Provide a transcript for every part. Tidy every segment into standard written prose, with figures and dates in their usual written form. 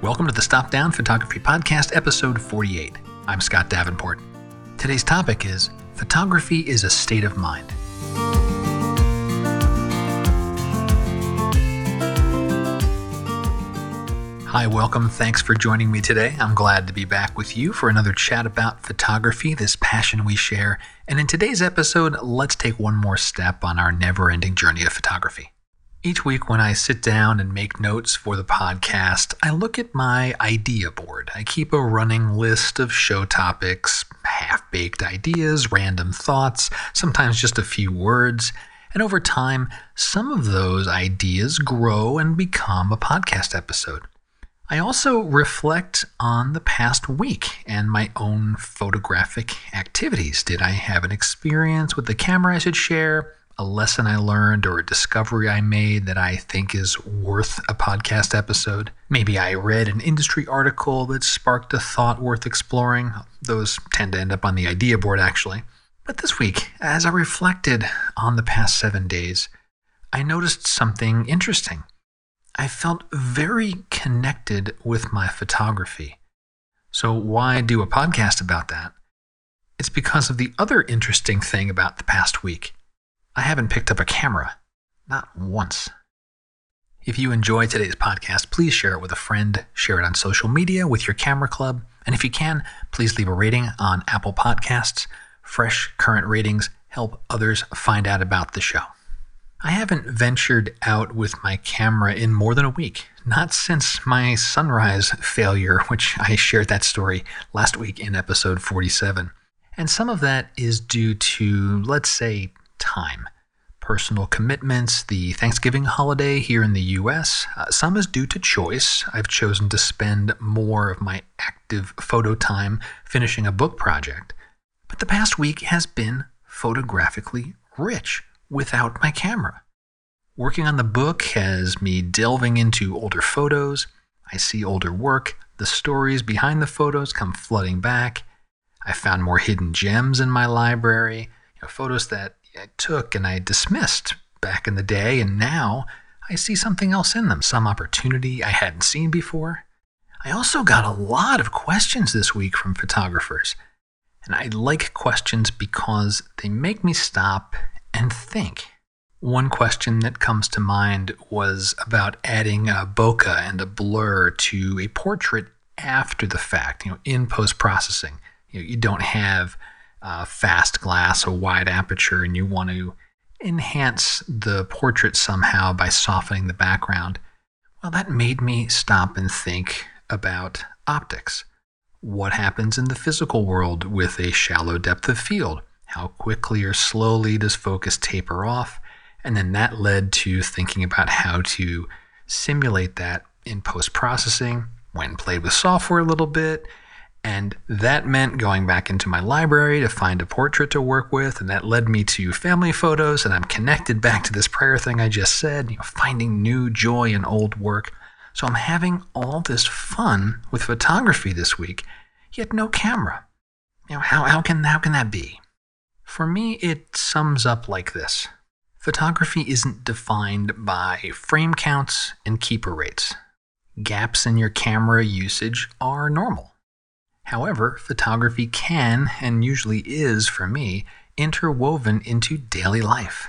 Welcome to the Stop Down Photography Podcast, episode 48. I'm Scott Davenport. Today's topic is, photography is a state of mind. Hi, welcome. Thanks for joining me today. I'm glad to be back with you for another chat about photography, this passion we share. And in today's episode, let's take one more step on our never-ending journey of photography. Each week when I sit down and make notes for the podcast, I look at my idea board. I keep a running list of show topics, half-baked ideas, random thoughts, sometimes just a few words. And over time, some of those ideas grow and become a podcast episode. I also reflect on the past week and my own photographic activities. Did I have an experience with the camera I should share, a lesson I learned, or a discovery I made that I think is worth a podcast episode? Maybe I read an industry article that sparked a thought worth exploring. Those tend to end up on the idea board, actually. But this week, as I reflected on the past 7 days, I noticed something interesting. I felt very connected with my photography. So why do a podcast about that? It's because of the other interesting thing about the past week. I haven't picked up a camera. Not once. If you enjoy today's podcast, please share it with a friend, share it on social media with your camera club, and if you can, please leave a rating on Apple Podcasts. Fresh, current ratings help others find out about the show. I haven't ventured out with my camera in more than a week, not since my sunrise failure, which I shared that story last week in episode 47. And some of that is due to, let's say, time, personal commitments, the Thanksgiving holiday here in the U.S. Some is due to choice. I've chosen to spend more of my active photo time finishing a book project. But the past week has been photographically rich. Without my camera. Working on the book has me delving into older photos. I see older work. The stories behind the photos come flooding back. I found more hidden gems in my library, photos that I took and I dismissed back in the day, and now I see something else in them, some opportunity I hadn't seen before. I also got a lot of questions this week from photographers, and I like questions because they make me stop and think. One question that comes to mind was about adding a bokeh and a blur to a portrait after the fact, in post-processing. You don't have fast glass, a wide aperture, and you want to enhance the portrait somehow by softening the background. Well, that made me stop and think about optics. What happens in the physical world with a shallow depth of field? How quickly or slowly does focus taper off? And then that led to thinking about how to simulate that in post-processing when played with software a little bit. And that meant going back into my library to find a portrait to work with. And that led me to family photos. And I'm connected back to this prayer thing I just said, finding new joy in old work. So I'm having all this fun with photography this week, yet no camera. How can that be? For me, it sums up like this. Photography isn't defined by frame counts and keeper rates. Gaps in your camera usage are normal. However, photography can, and usually is for me, interwoven into daily life.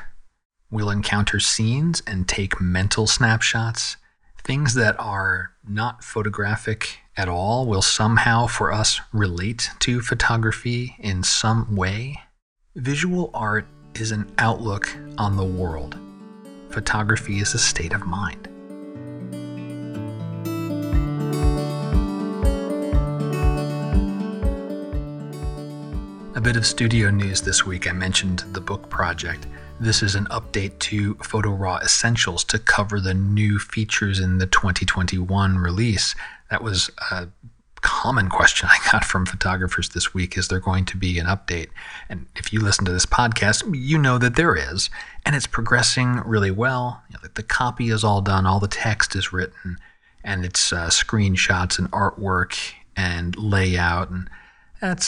We'll encounter scenes and take mental snapshots. Things that are not photographic at all will somehow, for us, relate to photography in some way. Visual art is an outlook on the world. Photography is a state of mind. A bit of studio news this week. I mentioned the book project. This is an update to Photo RAW Essentials to cover the new features in the 2021 release. That was a common question I got from photographers this week. Is there going to be an update? And if you listen to this podcast, you know that there is, and it's progressing really well. The copy is all done, all the text is written, and it's screenshots and artwork and layout, and that's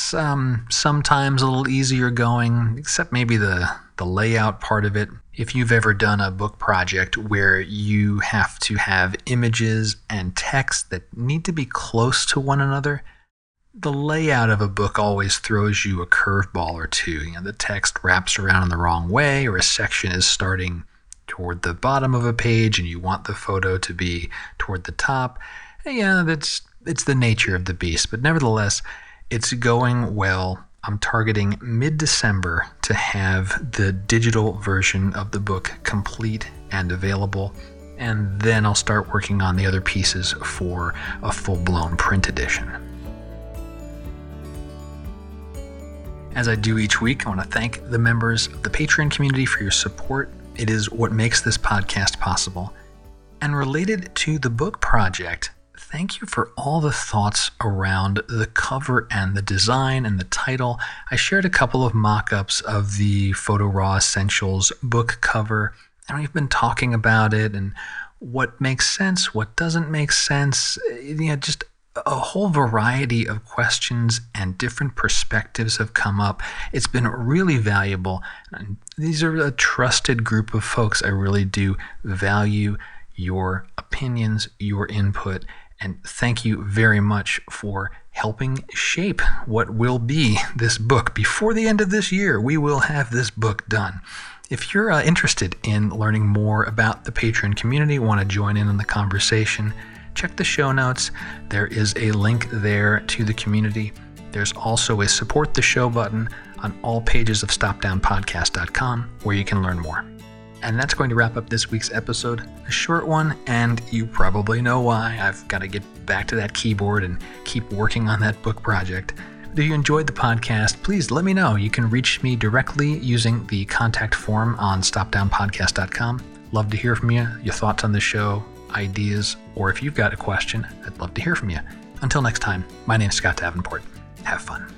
sometimes a little easier going, except maybe the layout part of it. If you've ever done a book project where you have to have images and text that need to be close to one another, the layout of a book always throws you a curveball or two. You know, the text wraps around in the wrong way, or a section is starting toward the bottom of a page and you want the photo to be toward the top. Yeah, it's the nature of the beast, but nevertheless, it's going well. I'm targeting mid-December to have the digital version of the book complete and available, and then I'll start working on the other pieces for a full-blown print edition. As I do each week, I want to thank the members of the Patreon community for your support. It is what makes this podcast possible. And related to the book project, thank you for all the thoughts around the cover and the design and the title. I shared a couple of mock-ups of the Photo RAW Essentials book cover, and we've been talking about it and what makes sense, what doesn't make sense, you know, just a whole variety of questions and different perspectives have come up. It's been really valuable. And these are a trusted group of folks. I really do value your opinions, your input, and thank you very much for helping shape what will be this book. Before the end of this year, we will have this book done. If you're interested in learning more about the Patreon community, want to join in on the conversation, check the show notes. There is a link there to the community. There's also a support the show button on all pages of stopdownpodcast.com where you can learn more. And that's going to wrap up this week's episode, a short one, and you probably know why. I've got to get back to that keyboard and keep working on that book project. But if you enjoyed the podcast, please let me know. You can reach me directly using the contact form on stopdownpodcast.com. Love to hear from you, your thoughts on the show, ideas, or if you've got a question, I'd love to hear from you. Until next time, my name is Scott Davenport. Have fun.